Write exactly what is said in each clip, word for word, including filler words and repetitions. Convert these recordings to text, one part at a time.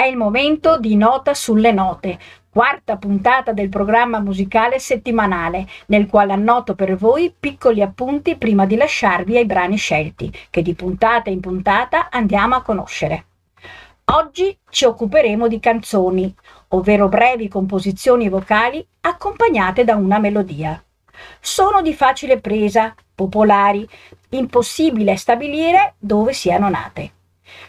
È il momento di Nota sulle note, quarta puntata del programma musicale settimanale, nel quale annoto per voi piccoli appunti prima di lasciarvi ai brani scelti, che di puntata in puntata andiamo a conoscere. Oggi ci occuperemo di canzoni, ovvero brevi composizioni vocali accompagnate da una melodia. Sono di facile presa, popolari, impossibile stabilire dove siano nate.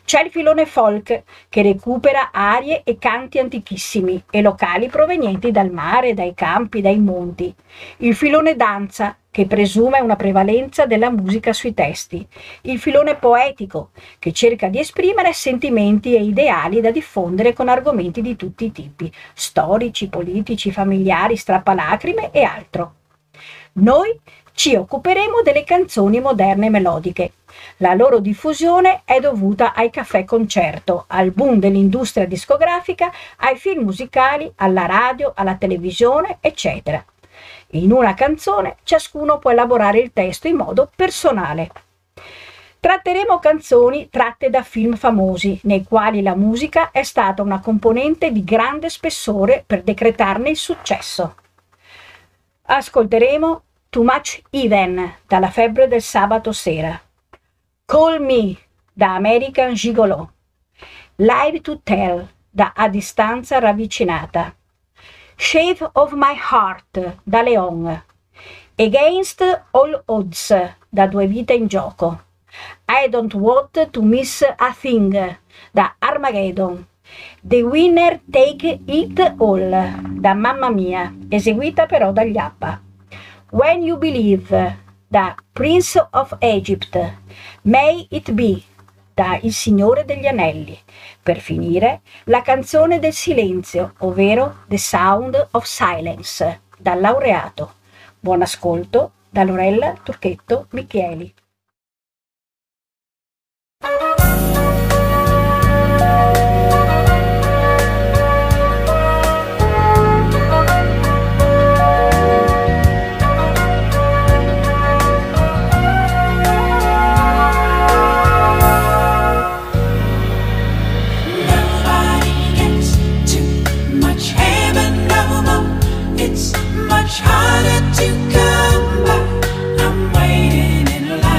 C'è il filone folk che recupera arie e canti antichissimi e locali provenienti dal mare, dai campi, dai monti. Il filone danza che presume una prevalenza della musica sui testi. Il filone poetico che cerca di esprimere sentimenti e ideali da diffondere con argomenti di tutti i tipi, storici, politici, familiari, strappalacrime e altro. Noi ci occuperemo delle canzoni moderne e melodiche. La loro diffusione è dovuta ai caffè concerto, al boom dell'industria discografica, ai film musicali, alla radio, alla televisione, eccetera. In una canzone ciascuno può elaborare il testo in modo personale. Tratteremo canzoni tratte da film famosi, nei quali la musica è stata una componente di grande spessore per decretarne il successo. Ascolteremo Too Much Even, dalla Febbre del sabato sera, Call Me, da American Gigolo, Live to Tell, da A Distanza Ravvicinata, Shape of My Heart, da Leon, Against All Odds, da Due Vite in Gioco, I Don't Want to Miss a Thing, da Armageddon, The Winner Take It All, da Mamma Mia, eseguita però dagli Appa, When You Believe, da Prince of Egypt, May It Be, da Il Signore degli Anelli. Per finire, la canzone del silenzio, ovvero The Sound of Silence, dal Laureato. Buon ascolto da Lorella Turchetto Micheli. It's much harder to come by. I'm waiting in line.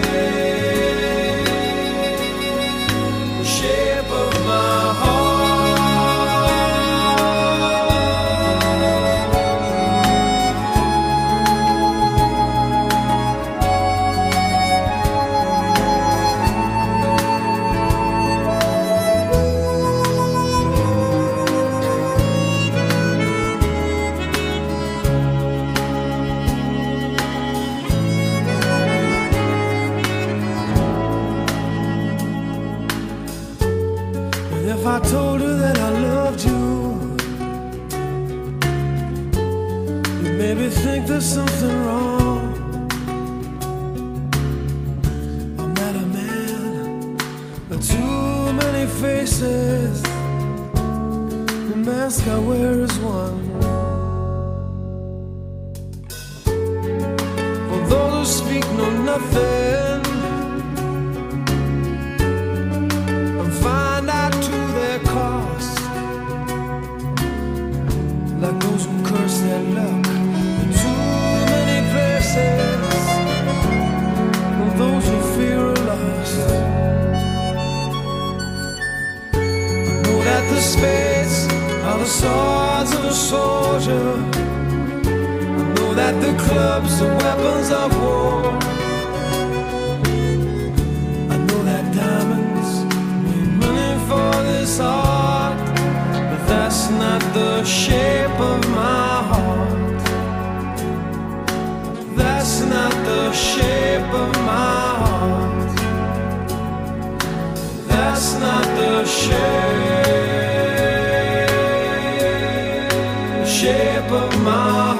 maybe think there's something wrong. I'm not a man with too many faces. The mask I wear is one. For those who speak know nothing, and find out to their cost. Like those who curse their luck in too many places, and those who fear a loss. I know that the spades are the swords of a soldier. I know that the clubs are weapons of war. I know that diamonds mean money for this art, but that's not the shape of my heart. That's not the shape of my heart. That's not the shape, shape of my heart.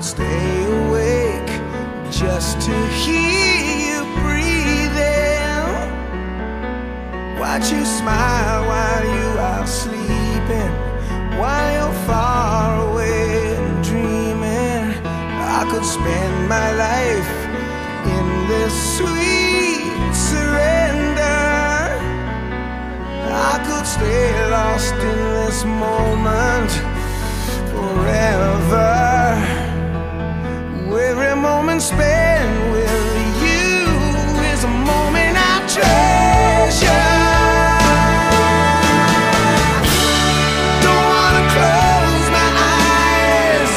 would stay awake just to hear you breathing, watch you smile while you are sleeping, while you're far away and dreaming. I could spend my life in this sweet surrender. I could stay lost in this moment forever. Every moment spent with you is a moment I treasure. Don't wanna close my eyes,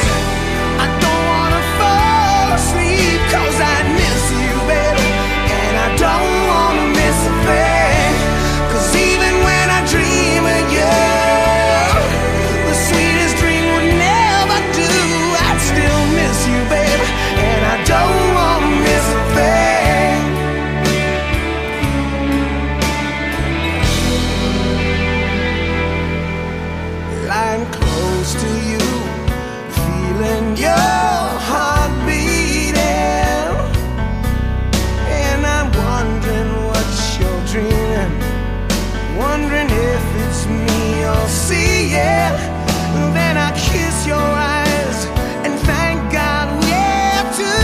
I don't wanna fall asleep, 'cause I miss you, baby, and I don't wanna miss a thing, 'cause even when I dream of you, don't wanna miss a thing. Lying close to you, feeling your heart beating, and I'm wondering what you're dreaming, wondering if it's me you're seeing. Then I kiss your eyes and thank God we're two.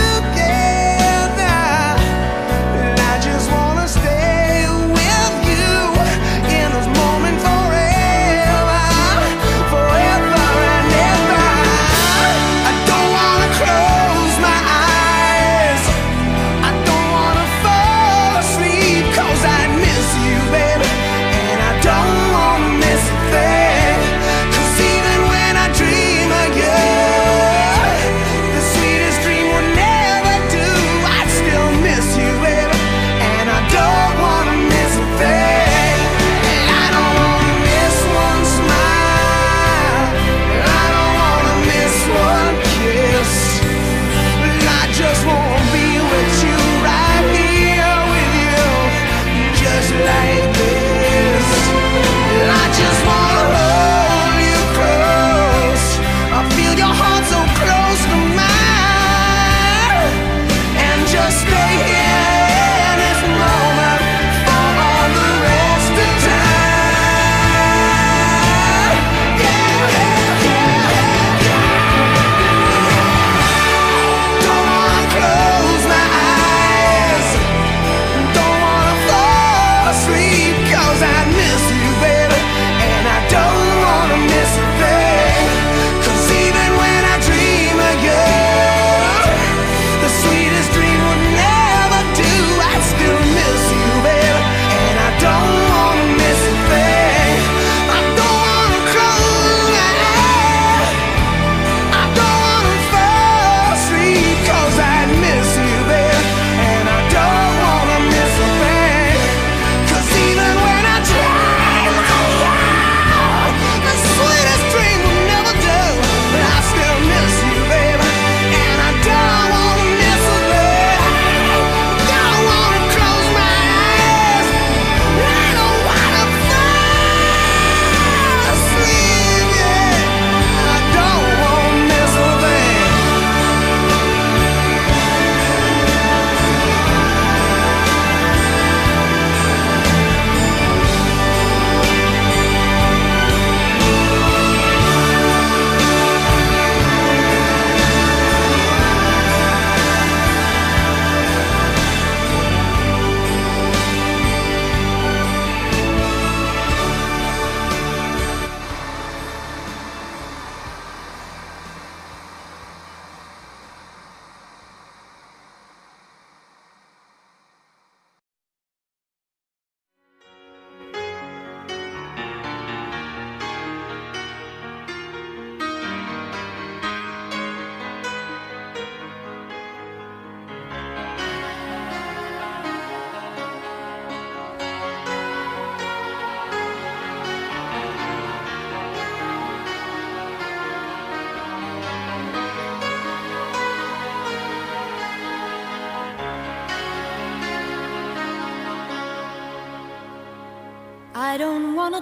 I don't wanna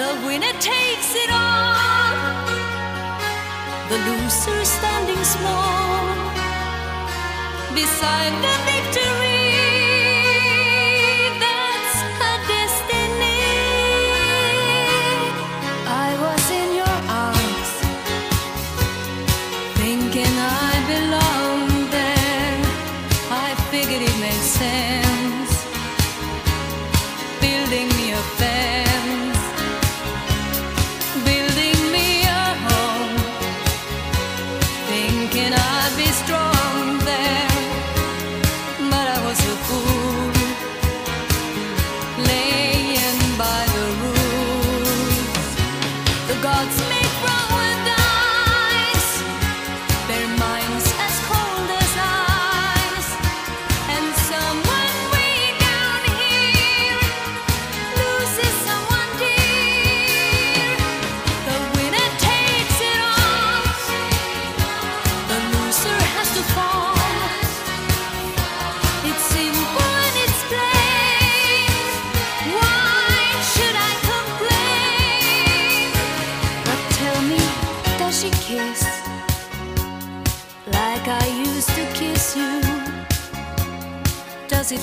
The winner takes it all, the loser standing small beside the victory. That's her destiny. I was in your arms, thinking I belonged there. I figured it made sense, building me a fence, building me a home, thinking I'd be strong there, but I was a fool, laying by the rules. The gods make round eyes, their minds as cold as ice, and someone kiss like I used to kiss you. Does it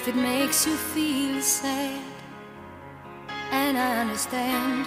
If it makes you feel sad, and I understand,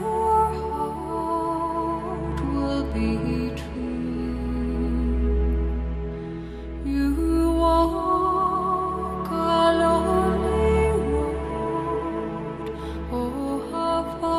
heart will be true. You are a lonely road, oh how far.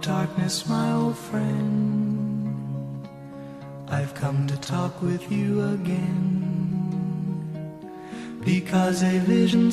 darkness, my old friend, I've come to talk with you again, because a vision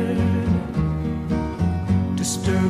disturb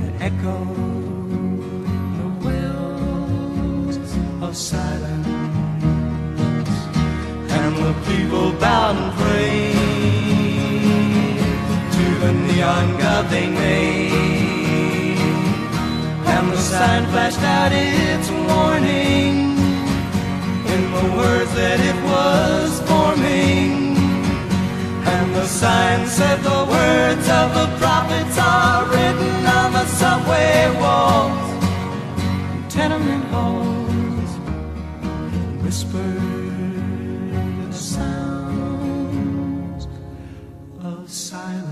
and echoed the wells of silence. And the people bowed and prayed to the neon god they made, and the sign flashed out its warning in the words that it was forming, and the sign said the words of the prophets are written on the subway walls, and tenement halls, and whispered the sounds of silence.